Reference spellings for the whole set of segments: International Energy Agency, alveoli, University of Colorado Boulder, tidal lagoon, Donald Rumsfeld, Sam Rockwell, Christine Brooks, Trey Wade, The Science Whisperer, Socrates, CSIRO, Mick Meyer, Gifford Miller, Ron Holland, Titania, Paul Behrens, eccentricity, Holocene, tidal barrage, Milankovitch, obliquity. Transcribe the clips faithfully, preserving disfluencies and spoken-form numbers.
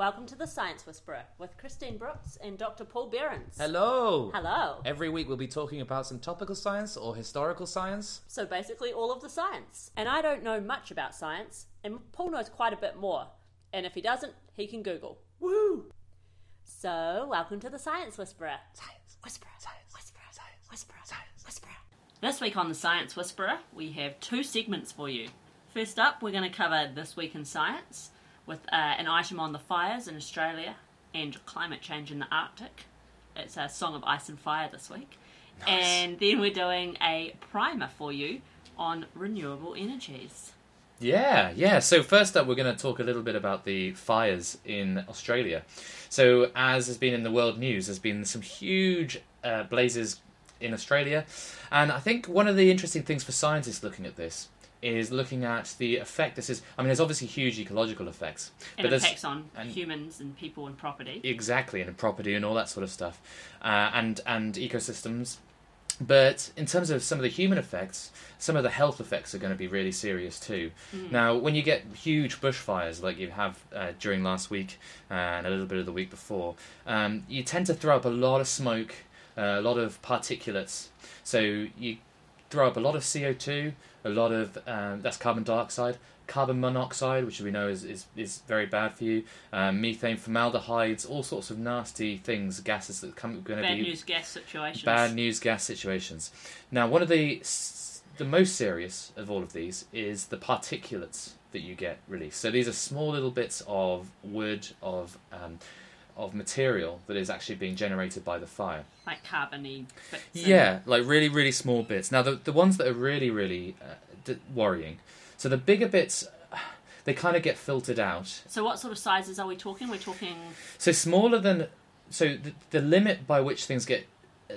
Welcome to The Science Whisperer with Christine Brooks and Doctor Paul Behrens. Hello. Hello. Every week we'll be talking about some topical science or historical science. So basically all of the science. And I don't know much about science, and Paul knows quite a bit more. And if he doesn't, he can Google. Woo! So, welcome to The Science Whisperer. Science Whisperer. Science Whisperer. Science Whisperer. Science Whisperer. This week on The Science Whisperer, we have two segments for you. First up, we're going to cover This Week in Science, with uh, an item on the fires in Australia and climate change in the Arctic. It's a Song of Ice and Fire this week. Nice. And then we're doing a primer for you on renewable energies. Yeah, yeah. So first up, we're going to talk a little bit about the fires in Australia. So as has been in the world news, there's been some huge uh, blazes in Australia. And I think one of the interesting things for scientists looking at this is looking at the effect this is. I mean, there's obviously huge ecological effects. And but effects on and, humans and people and property. Exactly, and property and all that sort of stuff, uh, and and ecosystems. But in terms of some of the human effects, some of the health effects are going to be really serious too. Mm. Now, when you get huge bushfires like you have uh, during last week uh, and a little bit of the week before, um, you tend to throw up a lot of smoke, uh, a lot of particulates. So you throw up a lot of C O two, a lot of, um, that's carbon dioxide, carbon monoxide, which we know is, is, is very bad for you, um, methane, formaldehydes, all sorts of nasty things, gases that come going to be... Bad news gas situations. Bad news gas situations. Now, one of the, the most serious of all of these is the particulates that you get released. So these are small little bits of wood, of... Um, of material that is actually being generated by the fire. Like carbony bits. Yeah, like really, really small bits. Now, the the ones that are really, really uh, d- worrying. So the bigger bits, they kind of get filtered out. So what sort of sizes are we talking? We're talking... So smaller than... So the, the limit by which things get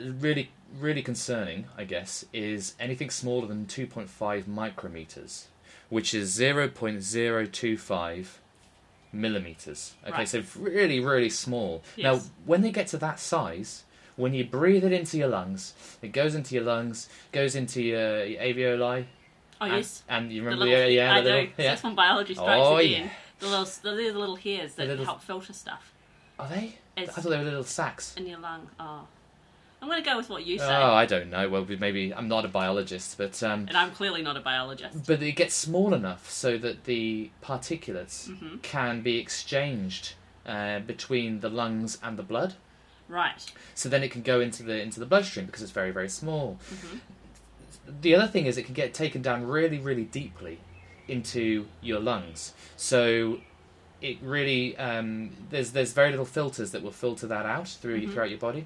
really, really concerning, I guess, is anything smaller than two point five micrometers, which is zero point zero two five... millimeters. Okay, right. So really, really small. Yes. Now, when they get to that size, when you breathe it into your lungs, it goes into your lungs, goes into your, your alveoli. Oh, and, yes. And you remember the little, the, yeah, I the know. Little, yeah. That's when biology strikes oh, again. Yeah. The little, the, the little hairs that little, help filter stuff. Are they? It's I thought they were little sacs. In your lung. Oh. I'm going to go with what you say. Oh, I don't know. Well, maybe I'm not a biologist, but... Um, and I'm clearly not a biologist. But it gets small enough so that the particulates mm-hmm. can be exchanged uh, between the lungs and the blood. Right. So then it can go into the into the bloodstream because it's very, very small. Mm-hmm. The other thing is it can get taken down really, really deeply into your lungs. So... It really... Um, there's there's very little filters that will filter that out through mm-hmm. throughout your body.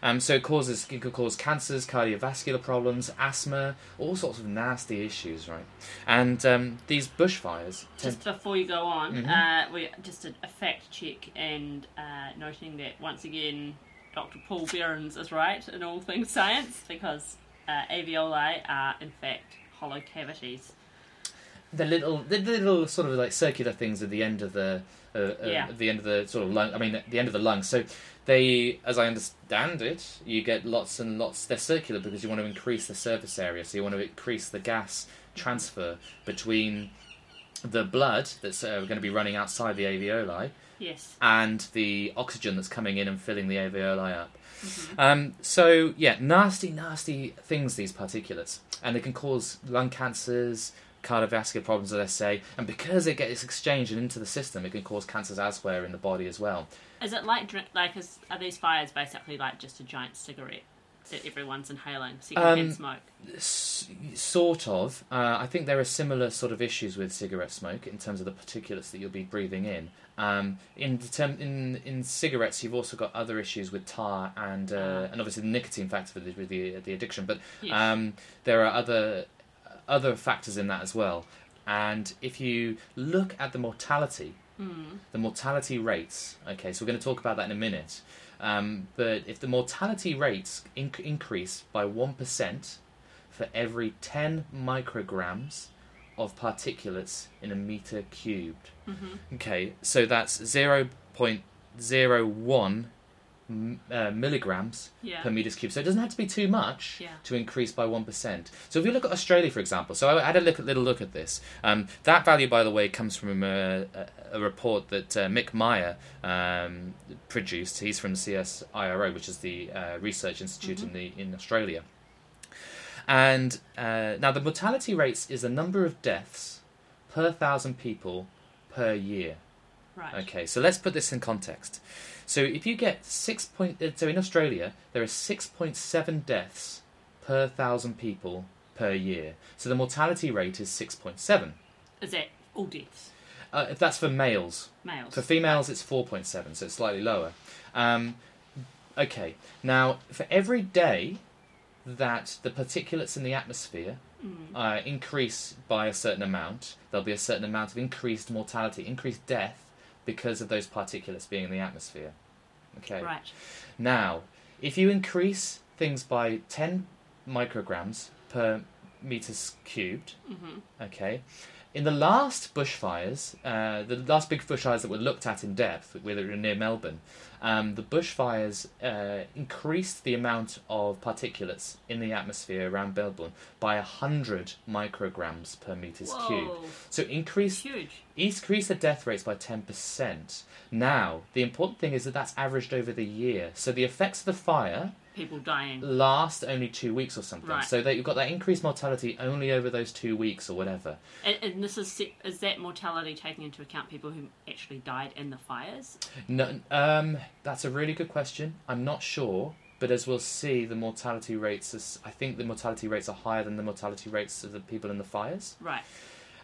Um, so it causes it could cause cancers, cardiovascular problems, asthma, all sorts of nasty issues, right? And um, these bushfires... Just before you go on, mm-hmm. uh, we just did a fact check and uh, noting that, once again, Doctor Paul Behrens is right in all things science because uh, alveoli are, in fact, hollow cavities. The little, the little sort of like circular things at the end of the, uh, uh, yeah. the end of the sort of lung. I mean, at the end of the lung. So they, as I understand it, you get lots and lots. They're circular because you want to increase the surface area. So you want to increase the gas transfer between the blood that's uh, going to be running outside the alveoli, yes, and the oxygen that's coming in and filling the alveoli up. Mm-hmm. Um, so yeah, nasty, nasty things. These particulates, and they can cause lung cancers, cardiovascular problems, as I say, and because it gets exchanged into the system, it can cause cancers elsewhere in the body as well. Is it like like is, are these fires basically like just a giant cigarette that everyone's inhaling, secondhand um, smoke? S- sort of. Uh, I think there are similar sort of issues with cigarette smoke in terms of the particulates that you'll be breathing in. Um, in, term, in in cigarettes, you've also got other issues with tar and uh, uh, and obviously the nicotine factor with the, with the, the addiction, but yes. um, there are other. other factors in that as well. And if you look at the mortality, mm. the mortality rates, okay, so we're going to talk about that in a minute, um, but if the mortality rates inc- increase by one percent for every ten micrograms of particulates in a meter cubed, mm-hmm. okay, so that's zero point zero one uh, milligrams yeah. per metres cubed. So it doesn't have to be too much yeah. to increase by one percent. So if you look at Australia, for example, so I had a look, little look at this. Um, that value, by the way, comes from a, a report that uh, Mick Meyer um, produced. He's from C S I R O, which is the uh, research institute mm-hmm. in, the, in Australia. And uh, now the mortality rates is the number of deaths per thousand people per year. Right. Okay, so let's put this in context. So if you get six point, so in Australia there are six point seven deaths per thousand people per year. So the mortality rate is six point seven. Is that all deaths? Uh, that's for males. Males. For females, it's four point seven, so it's slightly lower. Um, okay, now for every day that the particulates in the atmosphere mm. uh, increase by a certain amount, there'll be a certain amount of increased mortality, increased death, because of those particulates being in the atmosphere. Okay. Right. Now, if you increase things by ten micrograms per meters cubed, mm-hmm. okay, in the last bushfires, uh, the last big bushfires that were looked at in depth, where they were near Melbourne, um, the bushfires uh, increased the amount of particulates in the atmosphere around Melbourne by one hundred micrograms per metres cubed. So increase, increase the death rates by ten percent. Now, the important thing is that that's averaged over the year. So the effects of the fire... people dying last only two weeks or something, right. so that you've got that increased mortality only over those two weeks or whatever. And, and this is is that mortality taking into account people who actually died in the fires? No, um, that's a really good question. I'm not sure, but as we'll see, the mortality rates. Is, I think the mortality rates are higher than the mortality rates of the people in the fires. Right.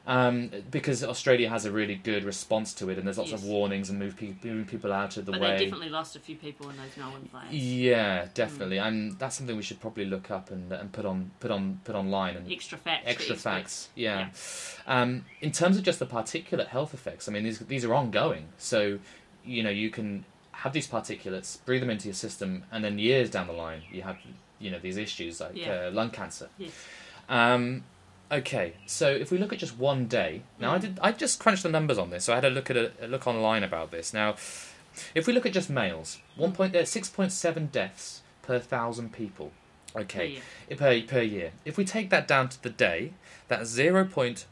Um, because Australia has a really good response to it, and there's lots yes. of warnings and move pe- moving people out of the but way. But they definitely lost a few people in those Melbourne fires. Yeah, definitely, mm. and that's something we should probably look up and, and put on, put on, put online and extra facts. Extra facts, yeah. yeah. Um, in terms of just the particulate health effects, I mean, these these are ongoing. So, you know, you can have these particulates, breathe them into your system, and then years down the line, you have, you know, these issues like yeah. uh, lung cancer. Yes. Um, Okay, so if we look at just one day, now mm. I did I just crunched the numbers on this, so I had a look at a, a look online about this. Now, if we look at just males, one point uh, six point seven deaths per thousand people, okay, per year. Per, per year. If we take that down to the day, that's zero point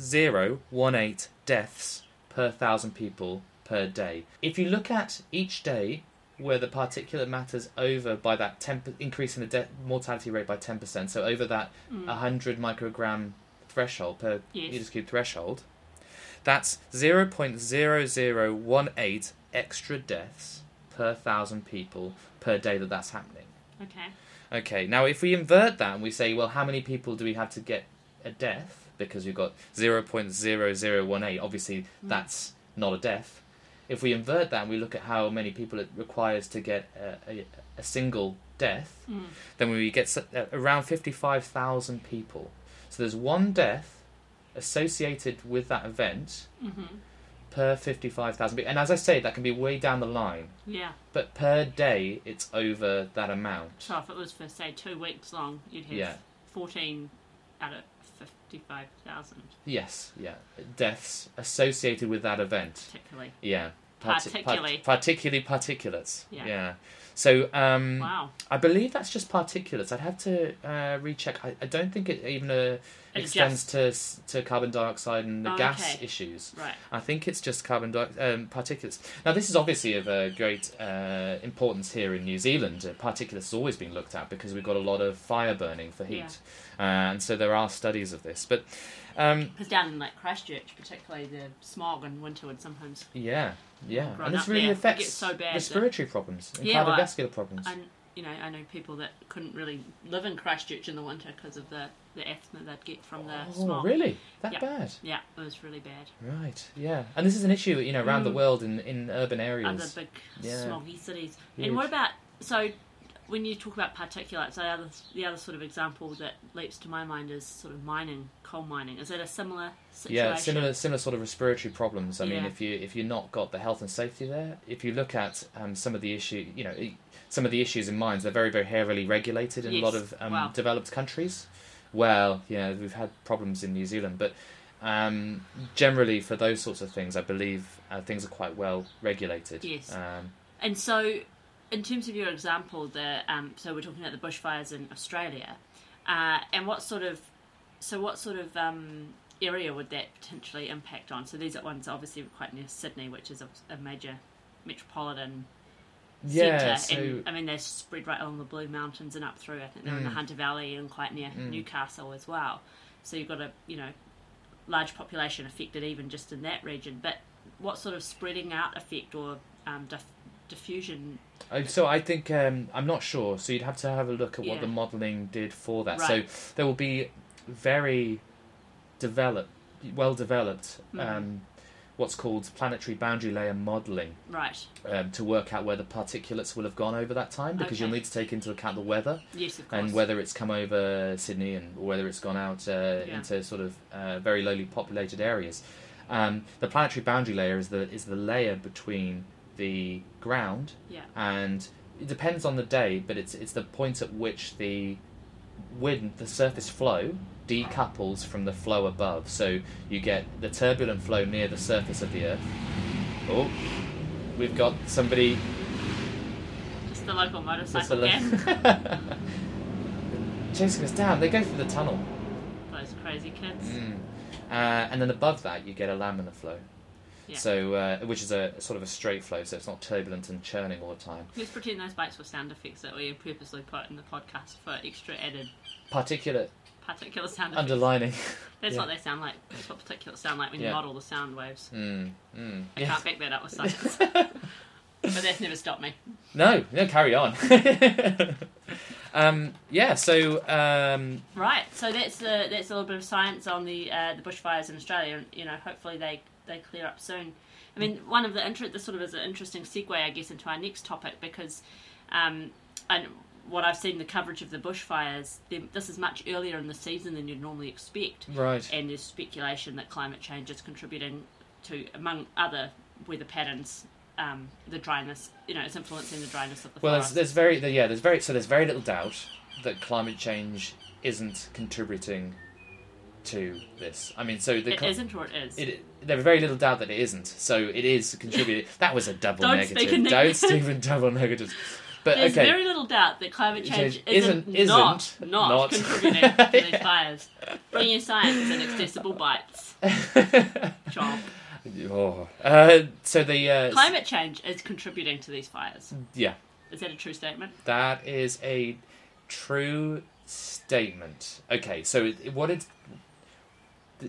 zero one eight deaths per thousand people per day. If you look at each day where the particulate matter's over by that ten percent increase in the de- mortality rate by ten percent, so over that mm. one hundred microgram threshold per yes. meter cube threshold, that's zero point zero zero one eight extra deaths per thousand people per day that that's happening. Okay. Okay, now if we invert that and we say, well, how many people do we have to get a death? Because you've got zero point zero zero one eight, obviously mm. that's not a death. If we invert that and we look at how many people it requires to get a, a, a single death, mm. then we get around fifty-five thousand people. So there's one death associated with that event mm-hmm. per fifty-five thousand people. And as I say, that can be way down the line. Yeah. But per day, it's over that amount. So if it was for, say, two weeks long, you'd have yeah. fourteen out of fifty-five thousand. Yes, yeah. Deaths associated with that event. Particularly. Yeah. Parti- particularly. Par- particularly particulates. Yeah. yeah. So, um... wow. I believe that's just particulates. I'd have to uh, recheck. I, I don't think it even uh, extends just... to to carbon dioxide and the oh, gas okay. issues. Right. I think it's just carbon dioxide, um, particulates. Now, this is obviously of uh, great uh, importance here in New Zealand. Uh, particulates has always been looked at because we've got a lot of fire burning for heat. Yeah. Uh, and so there are studies of this. But um, because down in like Christchurch, particularly the smog in winter would sometimes yeah, yeah, and this really there. affects so bad respiratory that, problems and yeah, cardiovascular well, problems. And you know, I know people that couldn't really live in Christchurch in the winter because of the, the asthma they'd get from the oh, smog. Oh, really? That yeah. bad? Yeah, it was really bad. Right. Yeah, and this is an issue you know around mm. the world in, in urban areas. Other big yeah. smoggy cities. Huge. And what about so? When you talk about particulates, the other, the other sort of example that leaps to my mind is sort of mining, coal mining. Is that a similar situation? Yeah, similar, similar sort of respiratory problems. I yeah. mean, if you if you're not got the health and safety there, if you look at um, some of the issue, you know, some of the issues in mines, they're very, very heavily regulated in yes. a lot of um, wow. developed countries. Well, yeah, we've had problems in New Zealand, but um, generally for those sorts of things, I believe uh, things are quite well regulated. Yes, um, and so. in terms of your example, the um, so we're talking about the bushfires in Australia, uh, and what sort of, so what sort of um, area would that potentially impact on? So these are ones obviously quite near Sydney, which is a, a major metropolitan yeah, centre. So, and I mean, they're spread right along the Blue Mountains and up through, I think they're mm, in the Hunter Valley and quite near mm. Newcastle as well. So you've got a, you know, large population affected even just in that region. But what sort of spreading out effect or um, diff diffusion? So I think, um, I'm not sure. So you'd have to have a look at yeah. what the modelling did for that. Right. So there will be very developed, well developed, mm-hmm. um, what's called planetary boundary layer modelling, right? Um, to work out where the particulates will have gone over that time, because okay. you'll need to take into account the weather, yes, of course, and whether it's come over Sydney and or whether it's gone out uh, yeah. into sort of uh, very lowly populated areas. Um, the planetary boundary layer is the is the layer between the ground yeah. and it depends on the day, but it's it's the point at which the wind, the surface flow, decouples from the flow above, so you get the turbulent flow near the surface of the earth. Oh, we've got somebody. Just the local motorcycle again. Chasing us down. They go through the tunnel. Those crazy kids. Mm. Uh, and then above that, you get a laminar flow. Yeah. So, uh, which is a sort of a straight flow, so it's not turbulent and churning all the time. Let's pretend those bikes were sound effects that we purposely put in the podcast for extra added particulate. Particulate sound underlining. That's yeah. what they sound like. That's what particulates sound like when yeah. you model the sound waves. Mm, mm, I yes. can't back that up with science, but that's never stopped me. No, no, carry on. um, yeah, so um, right, so that's the that's a little bit of science on the uh, the bushfires in Australia, and you know, hopefully they they clear up soon. I mean, one of the inter this sort of is an interesting segue, I guess, into our next topic, because um, and. what I've seen, the coverage of the bushfires, this is much earlier in the season than you'd normally expect. Right. And there's speculation that climate change is contributing to, among other weather patterns, um, the dryness, you know, it's influencing the dryness of the forest. Well, there's, there's very, yeah, there's very, so there's very little doubt that climate change isn't contributing to this. I mean, so the it isn't, or it is. It, there's very little doubt that it isn't. So it is contributing. That was a double Don't negative. Speak in Don't speak in double negatives. But, There's okay. very little doubt that climate change isn't, isn't, not, isn't not, not contributing to these yeah. fires. Bring your science and accessible bites. Job. Oh. Uh, so the uh, climate change is contributing to these fires. Yeah. Is that a true statement? That is a true statement. Okay. So what it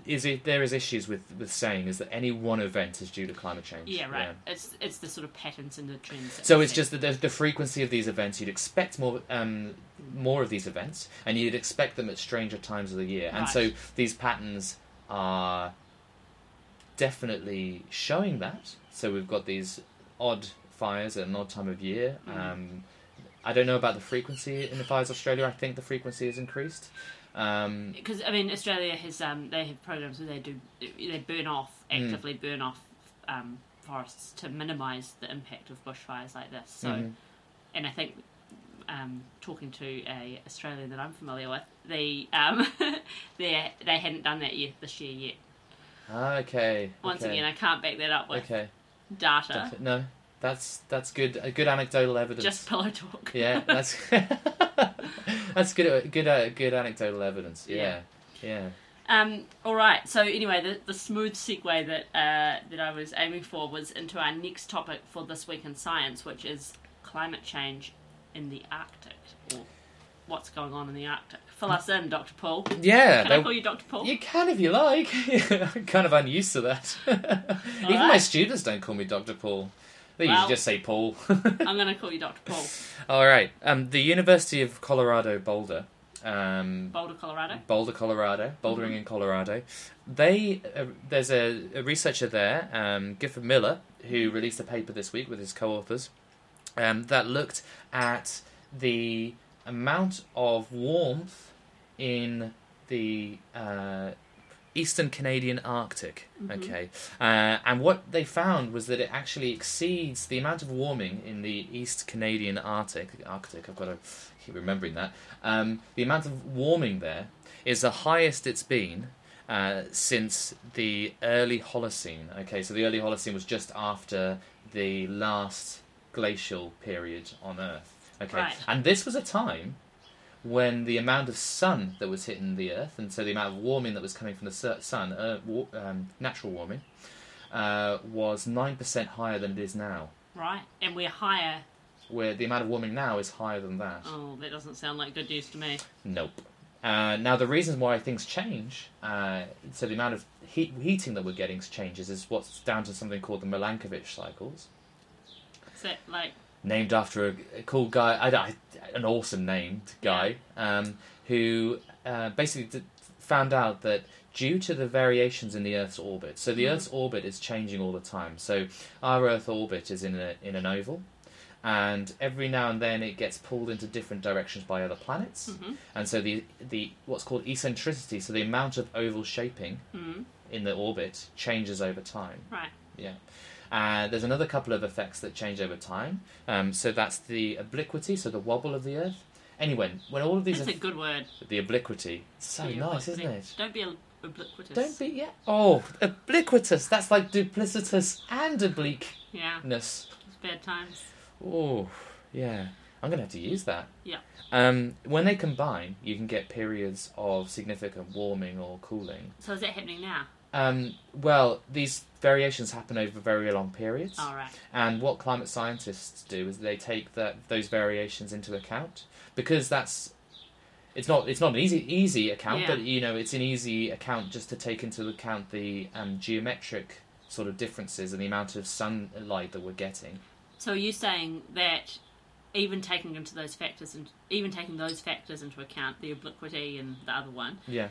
is, it there is issues with with saying is that any one event is due to climate change. Yeah, right. Yeah. It's it's the sort of patterns and the trends. So it's just that the, the frequency of these events. You'd expect more um more of these events, and you'd expect them at stranger times of the year. Right. And so these patterns are definitely showing that. So we've got these odd fires at an odd time of year. Mm. Um, I don't know about the frequency in the fires of Australia. I think the frequency has increased. Because um, I mean, Australia has um, they have programs where they do they burn off actively mm. burn off um, forests to minimise the impact of bushfires like this. So, mm-hmm. and I think um, talking to a Australian that I'm familiar with, they um, they they hadn't done that yet this year yet. Okay. Once okay. again, I can't back that up with okay. data. Defi- no, that's that's good. A good anecdotal evidence. Just pillow talk. Yeah, that's. That's good, good, uh, good anecdotal evidence. Yeah, yeah. yeah. Um, all right. So anyway, the, the smooth segue that uh, that I was aiming for was into our next topic for this week in science, which is climate change in the Arctic, or what's going on in the Arctic. Fill us in, Doctor Paul. Yeah. Can I call you Doctor Paul? You can if you like. I'm kind of unused to that. Even right. my students don't call me Doctor Paul. They well, usually just say Paul. I'm going to call you Doctor Paul. All right. Um, the University of Colorado Boulder. Um, Boulder, Colorado. Boulder, Colorado. Bouldering mm-hmm. in Colorado. They uh, there's a, a researcher there, um, Gifford Miller, who released a paper this week with his co-authors um, that looked at the amount of warmth in the uh, Eastern Canadian Arctic, mm-hmm. okay, uh, and what they found was that it actually exceeds the amount of warming in the East Canadian Arctic. Arctic, I've got to keep remembering that. Um, the amount of warming there is the highest it's been uh, since the early Holocene. Okay, so the early Holocene was just after the last glacial period on Earth. Okay, right. And this was a time when the amount of sun that was hitting the Earth, and so the amount of warming that was coming from the sun, uh, war, um, natural warming, uh, was nine percent higher than it is now. Right, and we're higher. Where the amount of warming now is higher than that. Oh, that doesn't sound like good news to me. Nope. Uh, now, the reasons why things change, uh, so the amount of heat, heating that we're getting changes, is what's down to something called the Milankovitch cycles. So, like... Named after a cool guy, I, an awesome named guy, yeah. um, who uh, basically d found out that due to the variations in the Earth's orbit, so the mm. Earth's orbit is changing all the time. So our Earth orbit is in a in an oval, and every now and then it gets pulled into different directions by other planets, mm-hmm. and so the the what's called eccentricity, so the amount of oval shaping mm. in the orbit changes over time. Right. Yeah. Uh, there's another couple of effects that change over time. Um, so that's the obliquity, so the wobble of the Earth. Anyway, when all of these... That's a good word. The obliquity. It's so the nice, obliquity. Isn't it? Don't be obliquitous. Don't be, yeah. Oh, obliquitous. That's like duplicitous and obliqueness. Yeah. It's bad times. Oh, yeah. I'm going to have to use that. Yeah. Um, when they combine, you can get periods of significant warming or cooling. So is that happening now? Um, well, these variations happen over very long periods. All right. And what climate scientists do is they take that those variations into account, because that's it's not it's not an easy easy account, yeah. but you know it's an easy account just to take into account the um, geometric sort of differences and the amount of sunlight that we're getting. So are you saying that even taking into those factors and even taking those factors into account, the obliquity and the other one, yeah,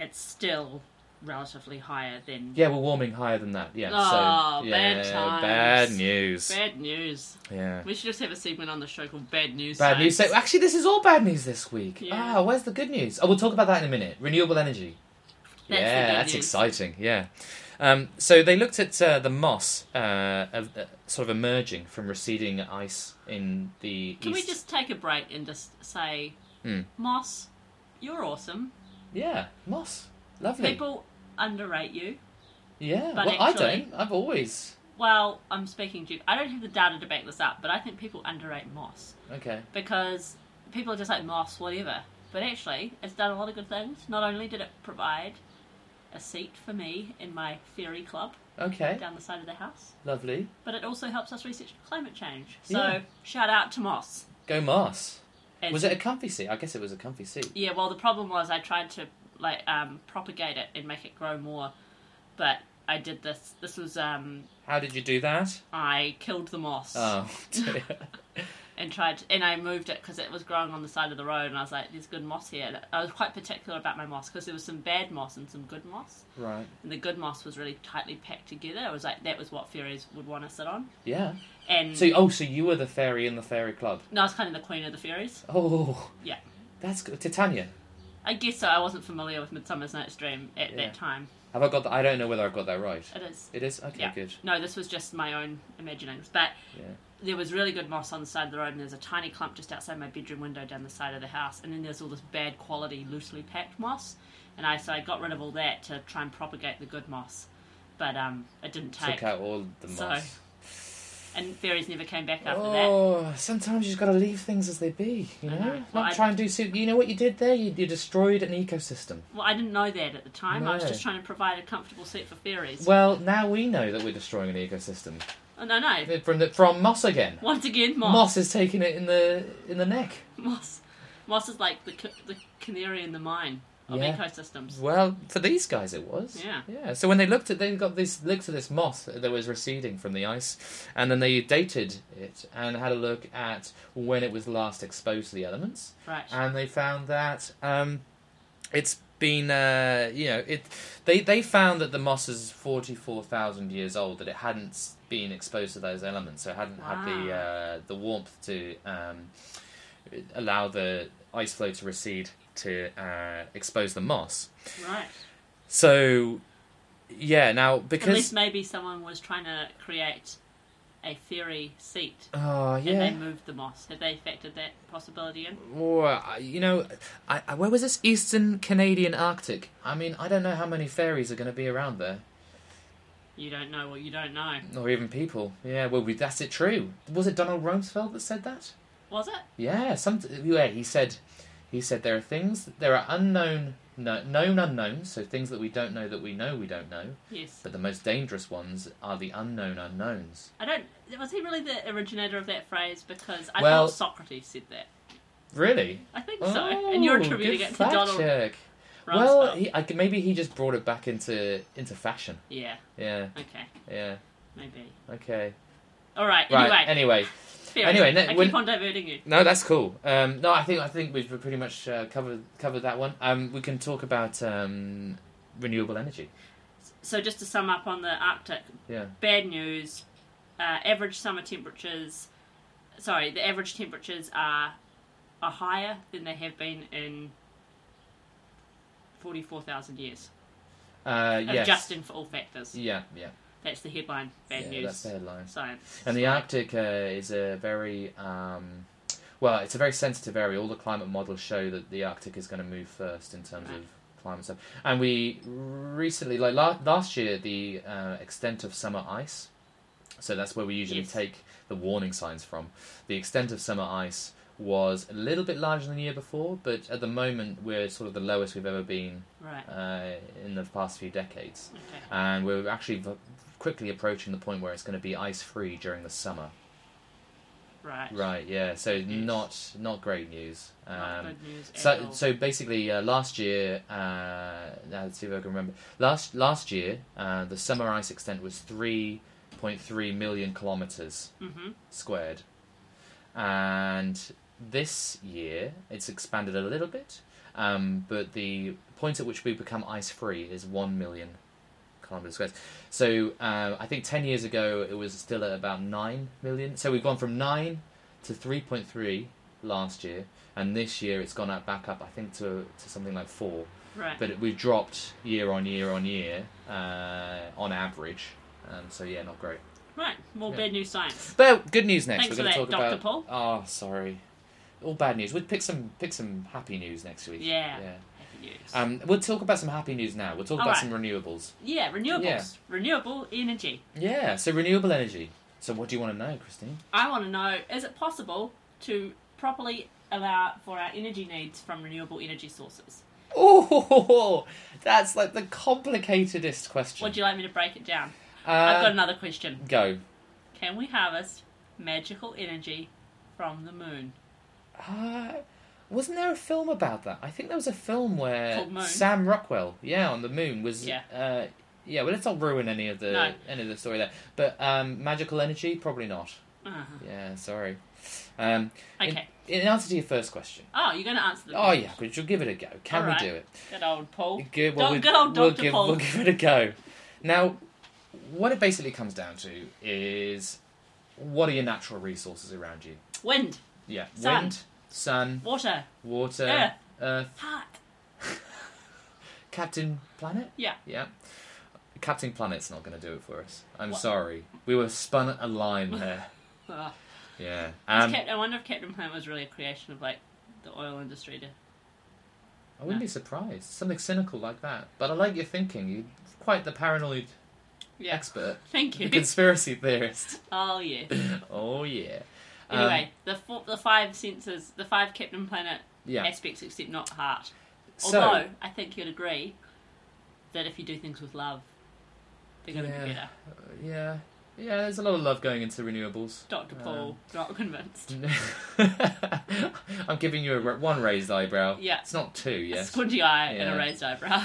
it's still relatively higher than... Yeah, we're warming higher than that, yeah. Oh, so, yeah, bad times. Bad news. Bad news. Yeah. We should just have a segment on the show called Bad News Bad Science. News. So, actually, this is all bad news this week. Yeah. Ah, where's the good news? Oh, we'll talk about that in a minute. Renewable energy. That's yeah, that's news. Exciting, yeah. Um, so they looked at uh, the moss uh, of, uh, sort of emerging from receding ice in the Can east. We just take a break and just say, mm. Moss, you're awesome. Yeah, moss. Lovely. People underrate you. Yeah, but well, actually, I don't. I've always... Well, I'm speaking to you. I don't have the data to back this up, but I think people underrate moss. Okay. Because people are just like, moss, whatever. But actually, it's done a lot of good things. Not only did it provide a seat for me in my fairy club... Okay. Down the side of the house. Lovely. But it also helps us research climate change. So, yeah. Shout out to moss. Go moss. And was it a comfy seat? I guess it was a comfy seat. Yeah, well, the problem was I tried to... like um propagate it and make it grow more, but I did this this was um how did you do that? I killed the moss. Oh dear. and tried to, and I moved it because it was growing on the side of the road, and I was like, there's good moss here. And I was quite particular about my moss because there was some bad moss and some good moss, right? And the good moss was really tightly packed together. I was like, that was what fairies would want to sit on. Yeah. And so oh so you were the fairy in the fairy club? No, I was kind of the queen of the fairies. Oh yeah, that's good. Titania, I guess so. I wasn't familiar with Midsummer Night's Dream at yeah. that time. Have I got that? I don't know whether I've got that right. It is. It is? Okay, yeah. Good. No, this was just my own imaginings. But yeah. There was really good moss on the side of the road, and there's a tiny clump just outside my bedroom window down the side of the house, and then there's all this bad quality, loosely packed moss. And I so I got rid of all that to try and propagate the good moss. But um, it didn't take. Took out all the moss. So, and fairies never came back after oh, that. Oh, sometimes you just got to leave things as they be, you know? know. Well, Not I try and do... You know what you did there? You, you destroyed an ecosystem. Well, I didn't know that at the time. No. I was just trying to provide a comfortable seat for fairies. Well, now we know that we're destroying an ecosystem. Oh, no, no. From, the, from moss again. Once again, moss. Moss is taking it in the in the neck. Moss moss is like the, the canary in the mine of yeah. ecosystems. Well, for these guys it was. Yeah. Yeah. So when they looked at, they got this looked at this moss that was receding from the ice, and then they dated it and had a look at when it was last exposed to the elements. Right. And they found that um, it's been, uh, you know, it. They they found that the moss is forty-four thousand years old. That it hadn't been exposed to those elements, so it hadn't wow. had the uh, the warmth to um, allow the ice flow to recede. To uh, expose the moss. Right. So, yeah, now because... At least maybe someone was trying to create a fairy seat. Oh, yeah. And they moved the moss. Had they factored that possibility in? Or, you know, I, I, where was this? Eastern Canadian Arctic. I mean, I don't know how many fairies are going to be around there. you don't know what you don't know. Or even people. Yeah, well, we, that's it true. Was it Donald Rumsfeld that said that? Was it? Yeah, some, yeah, he said, he said there are things, there are unknown, no, known unknowns, so things that we don't know that we know we don't know. Yes. But the most dangerous ones are the unknown unknowns. I don't, was he really the originator of that phrase? Because I well, thought Socrates said that. Really? I think oh, so. And you're attributing it to Donald Rumsfeld. Well, he, I, maybe he just brought it back into into fashion. Yeah. Yeah. Okay. Yeah. Maybe. Okay. All right. Anyway. Right, anyway. Fair anyway. No, I keep when, on diverting you. No, that's cool. Um, no, I think I think we've pretty much uh, covered covered that one. Um, we can talk about um, renewable energy. So just to sum up on the Arctic. Yeah. Bad news. Uh, average summer temperatures. Sorry, the average temperatures are are higher than they have been in forty-four thousand years. Uh, yes. Adjusting for all factors. Yeah, yeah. That's the headline. Bad yeah, news. That's the headline. Science. And the Arctic uh, is a very, um, well, it's a very sensitive area. All the climate models show that the Arctic is going to move first in terms right. of climate stuff. And we recently, like la- last year, the uh, extent of summer ice, so that's where we usually yes. take the warning signs from, the extent of summer ice was a little bit larger than the year before, but at the moment we're sort of the lowest we've ever been right. uh, in the past few decades. Okay. And we're actually v- quickly approaching the point where it's going to be ice-free during the summer. Right. Right, yeah, so yes. not not great news. Um, not good news at so, all. So basically uh, last year, uh, let's see if I can remember, last, last year uh, the summer ice extent was three point three million kilometres mm-hmm. squared. And this year, it's expanded a little bit, um, but the point at which we become ice-free is one million kilometres squared. So uh, I think ten years ago, it was still at about nine million. So we've gone from nine to three point three last year, and this year it's gone up, back up, I think, to, to something like four. Right. But it, we've dropped year on year on year uh, on average, um, so yeah, not great. Right, more yeah. bad news science. But good news next. Thanks We're going to talk Doctor about Paul. Oh, sorry. All bad news. We'll pick some pick some happy news next week. Yeah. yeah. Happy news. Um, we'll talk about some happy news now. We'll talk All about right. some renewables. Yeah, renewables. Yeah. Renewable energy. Yeah, so renewable energy. So what do you want to know, Christine? I want to know, is it possible to properly allow for our energy needs from renewable energy sources? Oh, that's like the complicatedest question. Would you like me to break it down? Uh, I've got another question. Go. Can we harvest magical energy from the moon? Uh, wasn't there a film about that? I think there was a film where Sam Rockwell, yeah, on the moon was. Yeah. Uh, yeah. Well, let's not ruin any of the no. any of the story there. But um, magical energy, probably not. Uh-huh. Yeah. Sorry. Um, okay. In, in answer to your first question. Oh, you're going to answer the. Oh question. Yeah, but you'll give it a go. Can All we right. do it? Good old Paul. Good, well, good old Doctor we'll Paul. We'll give it a go. Now. What it basically comes down to is, what are your natural resources around you? Wind. Yeah. Sun. Wind. Sun. Water. Water. Earth. Earth. Heart. Captain Planet? Yeah. Yeah. Captain Planet's not going to do it for us. I'm what? sorry. We were spun a line there. oh. Yeah. Um, Cap- I wonder if Captain Planet was really a creation of, like, the oil industry to... I wouldn't no. be surprised. Something cynical like that. But I like your thinking. You're quite the paranoid... Yeah. Expert. Thank you. The conspiracy theorist. Oh, yeah. oh, yeah. Anyway, um, the four, the five senses, the five Captain Planet yeah. aspects, except not heart. So, although, I think you'd agree that if you do things with love, they're going to yeah, be better. Uh, yeah. Yeah, there's a lot of love going into renewables. Doctor Paul, um, not convinced. I'm giving you a, one raised eyebrow. Yeah. It's not two, yes. A squinty eye yeah. and a raised eyebrow.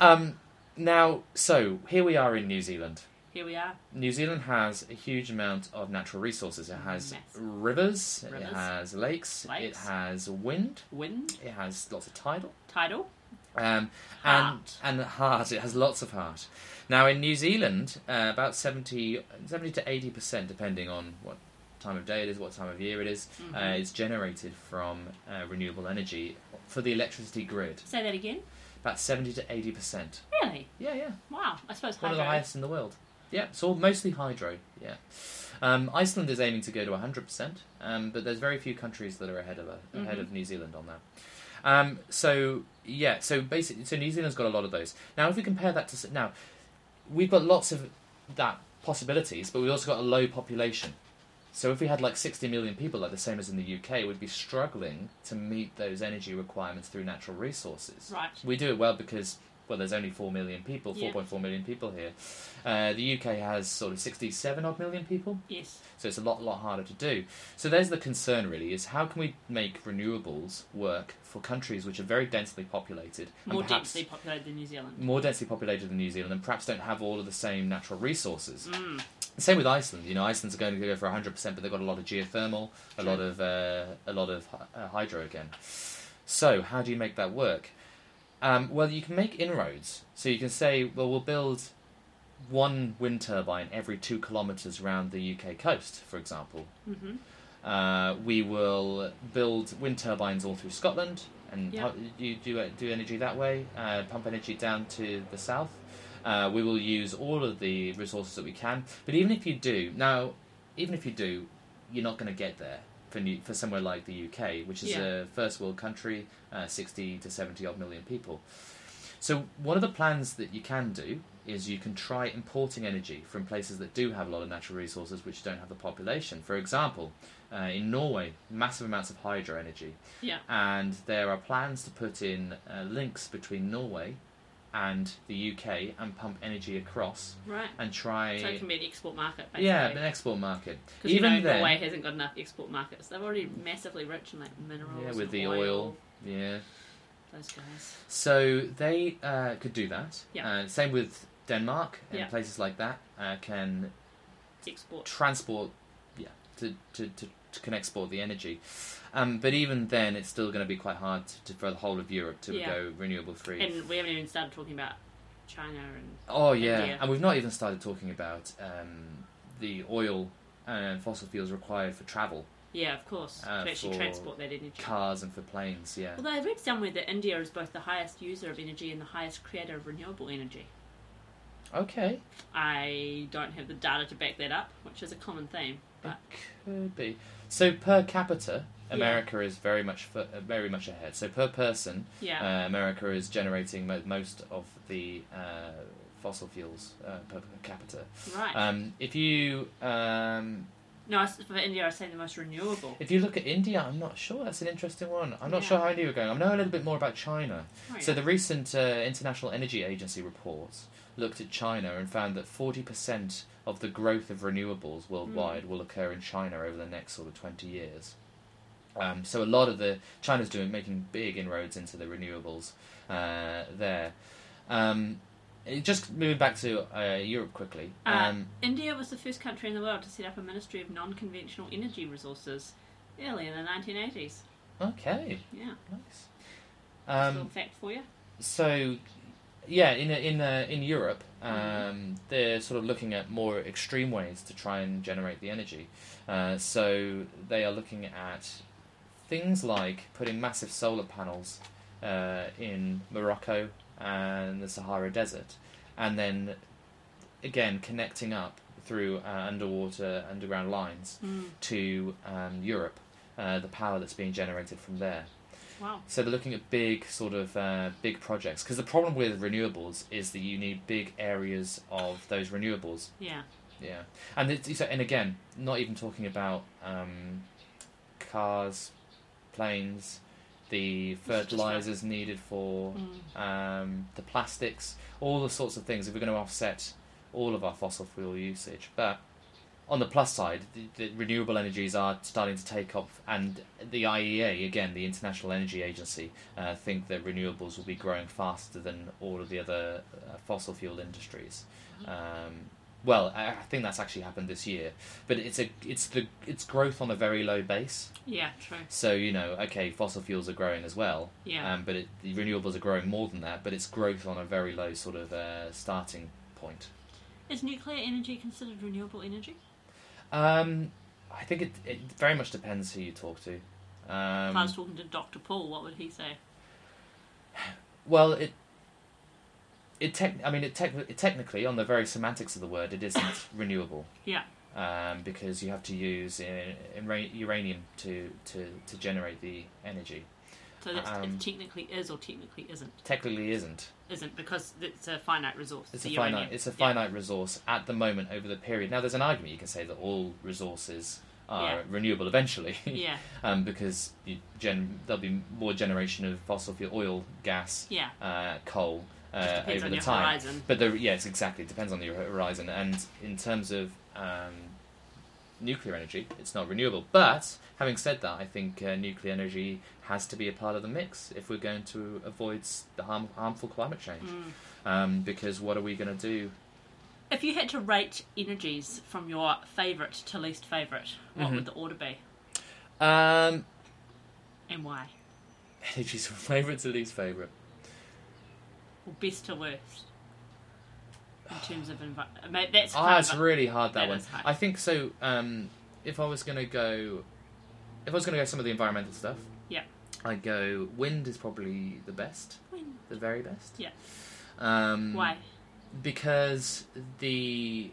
Um... Now, so, here we are in New Zealand. Here we are. New Zealand has a huge amount of natural resources. It has rivers, rivers, it has lakes, lakes, it has wind. Wind. It has lots of tidal. Tidal. Um, heart. And, and heart. It has lots of heart. Now, in New Zealand, uh, about seventy, seventy to eighty percent, depending on what time of day it is, what time of year it is, mm-hmm. uh, is generated from uh, renewable energy for the electricity grid. Say that again. About seventy to eighty percent. Really? Yeah, yeah. Wow. I suppose hydro. One of the highest in the world. Yeah, it's all mostly hydro. Yeah. Um, Iceland is aiming to go to a hundred percent, but there's very few countries that are ahead of a, mm-hmm. ahead of New Zealand on that. Um, so yeah, so basically, so New Zealand's got a lot of those. Now, if we compare that to now, we've got lots of that possibilities, but we've also got a low population. So if we had like sixty million people, like the same as in the U K, we'd be struggling to meet those energy requirements through natural resources. Right. We do it well because, well, there's only four million people, four point four yeah. million people here. Uh, the U K has sort of sixty-seven odd million people. Yes. So it's a lot, lot harder to do. So there's the concern really, is how can we make renewables work for countries which are very densely populated? More and densely populated than New Zealand. More densely populated than New Zealand and perhaps don't have all of the same natural resources. Mm. Same with Iceland. You know, Iceland's going to go for one hundred percent, but they've got a lot of geothermal, a lot of uh, a lot of uh, hydro again. So how do you make that work? Um, well, you can make inroads. So you can say, well, we'll build one wind turbine every two kilometres around the U K coast, for example. Mm-hmm. Uh, we will build wind turbines all through Scotland, and yep. you do do energy that way, uh, pump energy down to the south. Uh, we will use all of the resources that we can. But even if you do, now, even if you do, you're not going to get there for new, for somewhere like the U K, which is yeah. a first world country, uh, sixty to seventy odd million people. So one of the plans that you can do is you can try importing energy from places that do have a lot of natural resources which don't have the population. For example, uh, in Norway, massive amounts of hydro energy. Yeah. And there are plans to put in uh, links between Norway and the U K and pump energy across, right? And try. So it can be an export market, basically. Yeah, an export market. Because you know, Norway hasn't got enough export markets. They're already massively rich in like minerals. Yeah, with and the oil. oil. Yeah. Those guys. So they uh, could do that. Yeah. Uh, same with Denmark and yeah. places like that uh, can export, transport. Yeah. To to to. To can export the energy, um, but even then it's still going to be quite hard to, to, for the whole of Europe to yeah. go renewable free. And we haven't even started talking about China and oh yeah, India. And we've not even started talking about um, the oil and fossil fuels required for travel. Yeah, of course, uh, to actually transport that energy. Cars and for planes, yeah. Although I read somewhere that India is both the highest user of energy and the highest creator of renewable energy. Okay. I don't have the data to back that up, which is a common theme. But it could be. So per capita, America yeah. is very much for, uh, very much ahead. So per person, yeah. uh, America is generating mo- most of the uh, fossil fuels uh, per capita. Right. Um, if you... Um, no, for India, I say the most renewable. If you look at India, I'm not sure. That's an interesting one. I'm not yeah. sure how India are going. I know a little bit more about China. Oh, yeah. So the recent uh, International Energy Agency report looked at China and found that forty percent of the growth of renewables worldwide mm. will occur in China over the next sort of twenty years. Um, so a lot of the... China's doing making big inroads into the renewables uh, there. Um, just moving back to uh, Europe quickly. Um, uh, India was the first country in the world to set up a Ministry of Non-Conventional Energy Resources early in the nineteen eighties. Okay. Yeah. Nice. Um, little fact for you. So... Yeah, in in uh, in Europe, um, mm-hmm. they're sort of looking at more extreme ways to try and generate the energy. Uh, so they are looking at things like putting massive solar panels uh, in Morocco and the Sahara Desert, and then again connecting up through uh, underwater underground lines mm. to um, Europe, uh, the power that's being generated from there. Wow. So they're looking at big sort of uh, big projects, because the problem with renewables is that you need big areas of those renewables. Yeah. Yeah, and it's, and again, not even talking about um, cars, planes, the fertilizers needed for mm. um, the plastics, all the sorts of things. If we're going to offset all of our fossil fuel usage, but. On the plus side, the, the renewable energies are starting to take off, and the I E A, again, the International Energy Agency, uh, think that renewables will be growing faster than all of the other uh, fossil fuel industries. Um, well, I, I think that's actually happened this year, but it's a it's the it's growth on a very low base. Yeah, true. So you know, okay, fossil fuels are growing as well. Yeah. Um, but it, the renewables are growing more than that, but it's growth on a very low sort of uh, starting point. Is nuclear energy considered renewable energy? Um, I think it, it very much depends who you talk to. Um, if I was talking to Doctor Paul, what would he say? Well, it it tech I mean it, tec- it technically on the very semantics of the word, it isn't renewable. Yeah. Um, because you have to use in, in ra- uranium to, to, to generate the energy. So that's, um, it technically is or technically isn't? Technically isn't. Isn't, because it's a finite resource. It's a finite, it's a finite yeah. resource at the moment over the period. Now, there's an argument you can say that all resources are yeah. renewable eventually. Yeah. um, because you gen there'll be more generation of fossil fuel, oil, gas, yeah. uh, coal uh, over the time. Horizon. But the, yes, exactly. It depends on your horizon. And in terms of um, nuclear energy, it's not renewable. But having said that, I think uh, nuclear energy has to be a part of the mix if we're going to avoid the harm, harmful climate change. Mm. Um, because what are we going to do? If you had to rate energies from your favourite to least favourite, what mm-hmm. would the order be? Um, and why? Energies from favourite to least favourite. Or best to worst? In terms of environment. That's ah, it's really hard, that, that one. I think so. Um, if I was going to go... If I was going to go some of the environmental stuff... Yeah. I'd go wind is probably the best. Wind. The very best. Yeah. Um, why? Because the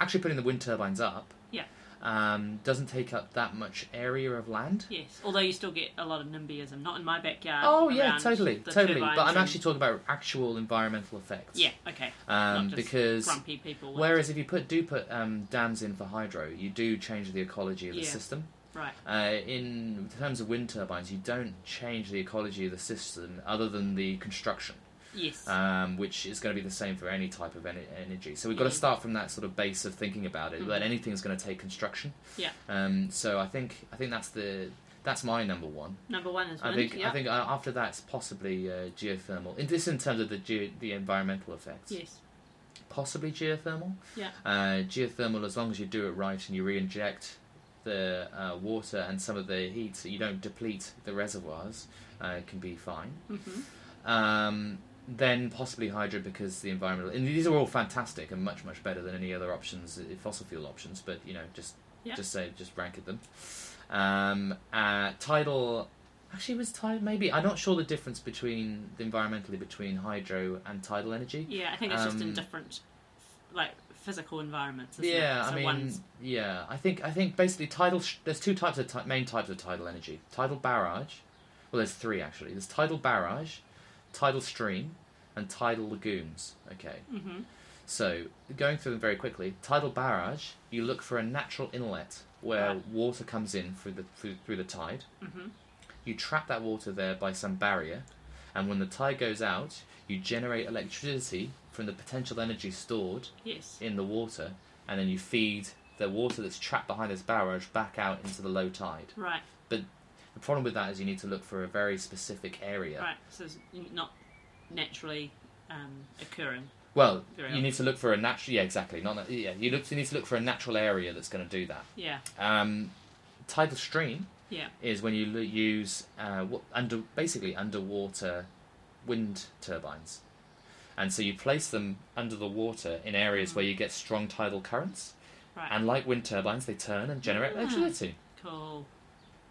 actually putting the wind turbines up yeah. um, doesn't take up that much area of land. Yes, although you still get a lot of NIMBYism. Not in my backyard. Oh, yeah, totally, totally. But I'm actually talking about actual environmental effects. Yeah, okay. Um, Not just because grumpy people. Whereas if you put do put um, dams in for hydro, you do change the ecology of yeah. the system. Right. Uh, in terms of wind turbines, you don't change the ecology of the system other than the construction. Yes. Um, which is going to be the same for any type of en energy. So we've yeah. got to start from that sort of base of thinking about it. Mm-hmm. That anything's going to take construction. Yeah. Um, so I think I think that's the that's my number one. Number one is wind. I think yeah. I think after that's possibly uh, geothermal. In this, in terms of the ge the environmental effects. Yes. Possibly geothermal. Yeah. Uh, geothermal, as long as you do it right and you re-inject the uh, water and some of the heat, so you don't deplete the reservoirs, uh, can be fine. Mm-hmm. Um. Then possibly hydro, because the environmental... And these are all fantastic and much, much better than any other options, fossil fuel options, but, you know, just yeah. just say, just rank them. Um, uh, tidal... Actually, was tidal, maybe? I'm not sure the difference between, the environmentally, between hydro and tidal energy. Yeah, I think it's um, just in different, like, physical environments, isn't yeah, it? So I mean, one's... yeah, I think, I think basically tidal... Sh there's two types of ti main types of tidal energy. Tidal barrage. Well, there's three, actually. There's tidal barrage... tidal stream and tidal lagoons. Okay. Mm-hmm. So going through them very quickly. Tidal barrage. You look for a natural inlet where right. water comes in through the through, through the tide. Mm-hmm. You trap that water there by some barrier, and when the tide goes out, you generate electricity from the potential energy stored yes. in the water, and then you feed the water that's trapped behind this barrage back out into the low tide. Right. But the problem with that is you need to look for a very specific area. Right, so it's not naturally um, occurring. Well, you often. need to look for a natural... Yeah, exactly. Not yeah. You, look, you need to look for a natural area that's going to do that. Yeah. Um, tidal stream yeah. is when you use uh, under basically underwater wind turbines. And so you place them under the water in areas mm. where you get strong tidal currents. Right. And like wind turbines, they turn and generate yeah. electricity. Cool.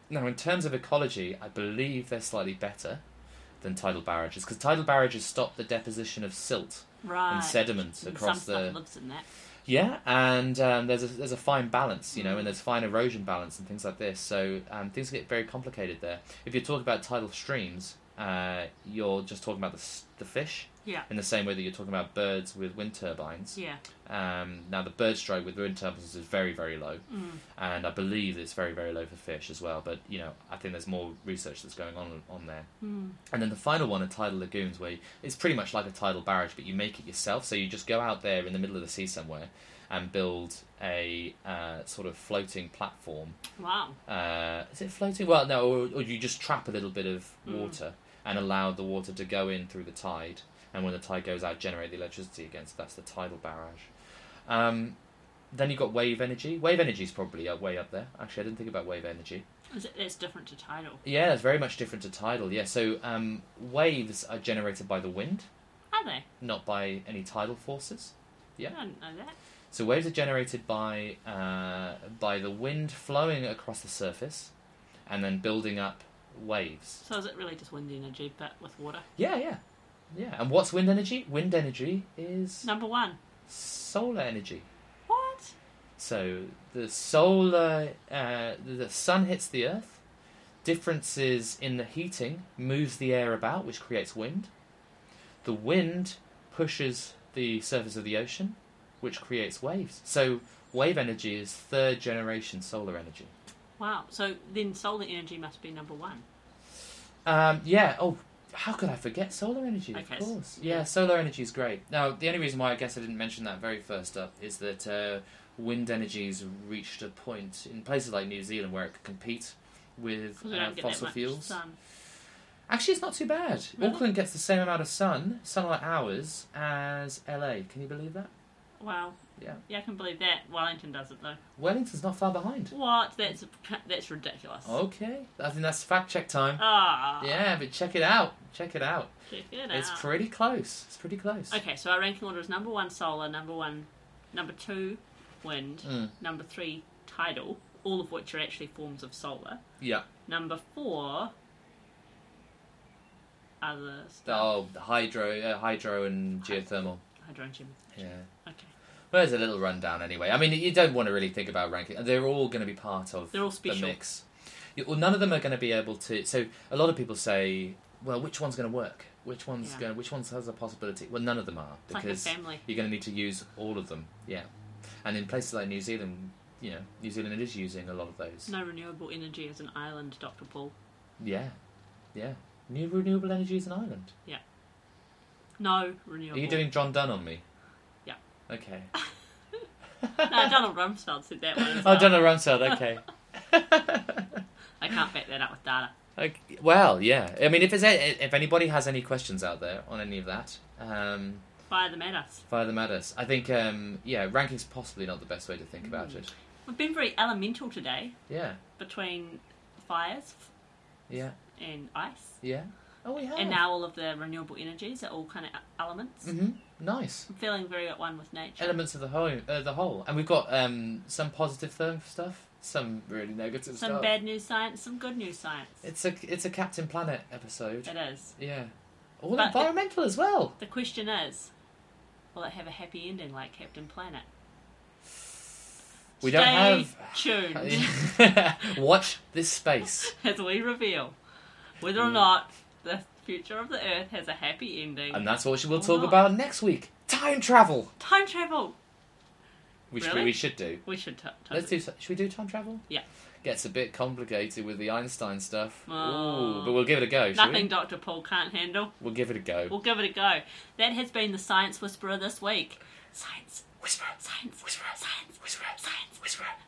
Now, in terms of ecology, I believe they're slightly better than tidal barrages, because tidal barrages stop the deposition of silt right. and sediment and across some the. Stuff lives in that. Yeah, and um, there's a there's a fine balance, you know, mm. and there's fine erosion balance and things like this. So um, things get very complicated there. If you're talking about tidal streams, uh, you're just talking about the the fish. Yeah. In the same way that you're talking about birds with wind turbines. Yeah. Um, now, the bird strike with wind turbines is very, very low. Mm. And I believe it's very, very low for fish as well. But, you know, I think there's more research that's going on on there. Mm. And then the final one are tidal lagoons, where it's pretty much like a tidal barrage, but you make it yourself. So you just go out there in the middle of the sea somewhere and build a uh, sort of floating platform. Wow. Uh, is it floating? Well, no, or, or you just trap a little bit of water mm. and allow the water to go in through the tide. And when the tide goes out, generate the electricity again. So that's the tidal barrage. Um, then you've got wave energy. Wave energy is probably up, way up there. Actually, I didn't think about wave energy. Is it, it's different to tidal. Yeah, it's very much different to tidal. Yeah, so um, waves are generated by the wind. Are they? Not by any tidal forces. Yeah. I didn't know that. So waves are generated by uh, by the wind flowing across the surface, and then building up waves. So is it really just wind energy, but with water? Yeah, yeah. Yeah, and what's wind energy? Wind energy is... Number one. Solar energy. What? So, the solar... Uh, the sun hits the earth, Differences in the heating moves the air about, which creates wind. The wind pushes the surface of the ocean, which creates waves. So wave energy is third generation solar energy. Wow. So then solar energy must be number one. Um, yeah. Oh, how could I forget solar energy? Okay. Of course. Yeah, solar energy is great. Now, the only reason why I guess I didn't mention that very first up is that uh, wind energy's reached a point in places like New Zealand where it could compete with uh, fossil fuels. Actually, it's not too bad. Really? Auckland gets the same amount of sun, sunlight hours, as L A. Can you believe that? Wow. Yeah. Yeah, I can believe that. Wellington does it, though. Wellington's not far behind. What? That's that's ridiculous. Okay. I think that's fact check time. Ah. Oh. Yeah, but check it out. Check it out. Check it out. It's pretty close. It's pretty close. Okay, so our ranking order is number one, solar, number one, number two, wind, mm. number three, tidal, all of which are actually forms of solar. Yeah. Number four... Other stuff. Oh, hydro, uh, hydro and geothermal. Hydro and geothermal. Yeah. Okay. Well, there's a little rundown anyway. I mean, you don't want to really think about ranking. They're all going to be part of They're all special. the mix. Well, none of them are going to be able to. So a lot of people say, well, which one's going to work? Which one's yeah. going? Which one has a possibility? Well, none of them are, because it's like a family. You're going to need to use all of them. Yeah. And in places like New Zealand, you know, New Zealand is using a lot of those. No renewable energy as an island, Doctor Paul. Yeah. Yeah. New renewable energy is an island. Yeah. No renewable. Are you doing John Donne on me? Yeah. Okay. No, Donald Rumsfeld said that one as well. Oh, Donald Rumsfeld. Okay. I can't back that up with data. Okay. Well, yeah. I mean, if it's a, if anybody has any questions out there on any of that, um, fire them at us. Fire them at us. I think, um, yeah, ranking's possibly not the best way to think mm. about it. We've been very elemental today. Yeah. Between fires. Yeah. And ice. Yeah. Oh, we have. And now all of the renewable energies are all kind of elements. Mm-hmm. Nice. I'm feeling very at one with nature. Elements of the whole. Uh, the whole. And we've got um, some positive stuff, some really negative some stuff. Some bad news science, some good news science. It's a, it's a Captain Planet episode. It is. Yeah. All but environmental the, as well. The question is, will it have a happy ending like Captain Planet? We Stay don't have... tuned. Watch this space. As we reveal... whether or not the future of the Earth has a happy ending. And that's what we'll talk not. about next week. Time travel. Time travel. Which really? we, we should do. We should. T- Let's do. do. Should we do time travel? Yeah. Gets a bit complicated with the Einstein stuff. Oh. Ooh, but we'll give it a go. Nothing we? Doctor Paul can't handle. We'll give it a go. We'll give it a go. That has been the Science Whisperer this week. Science Whisperer. Science Whisperer. Science Whisperer. Science Whisperer. Science Whisperer.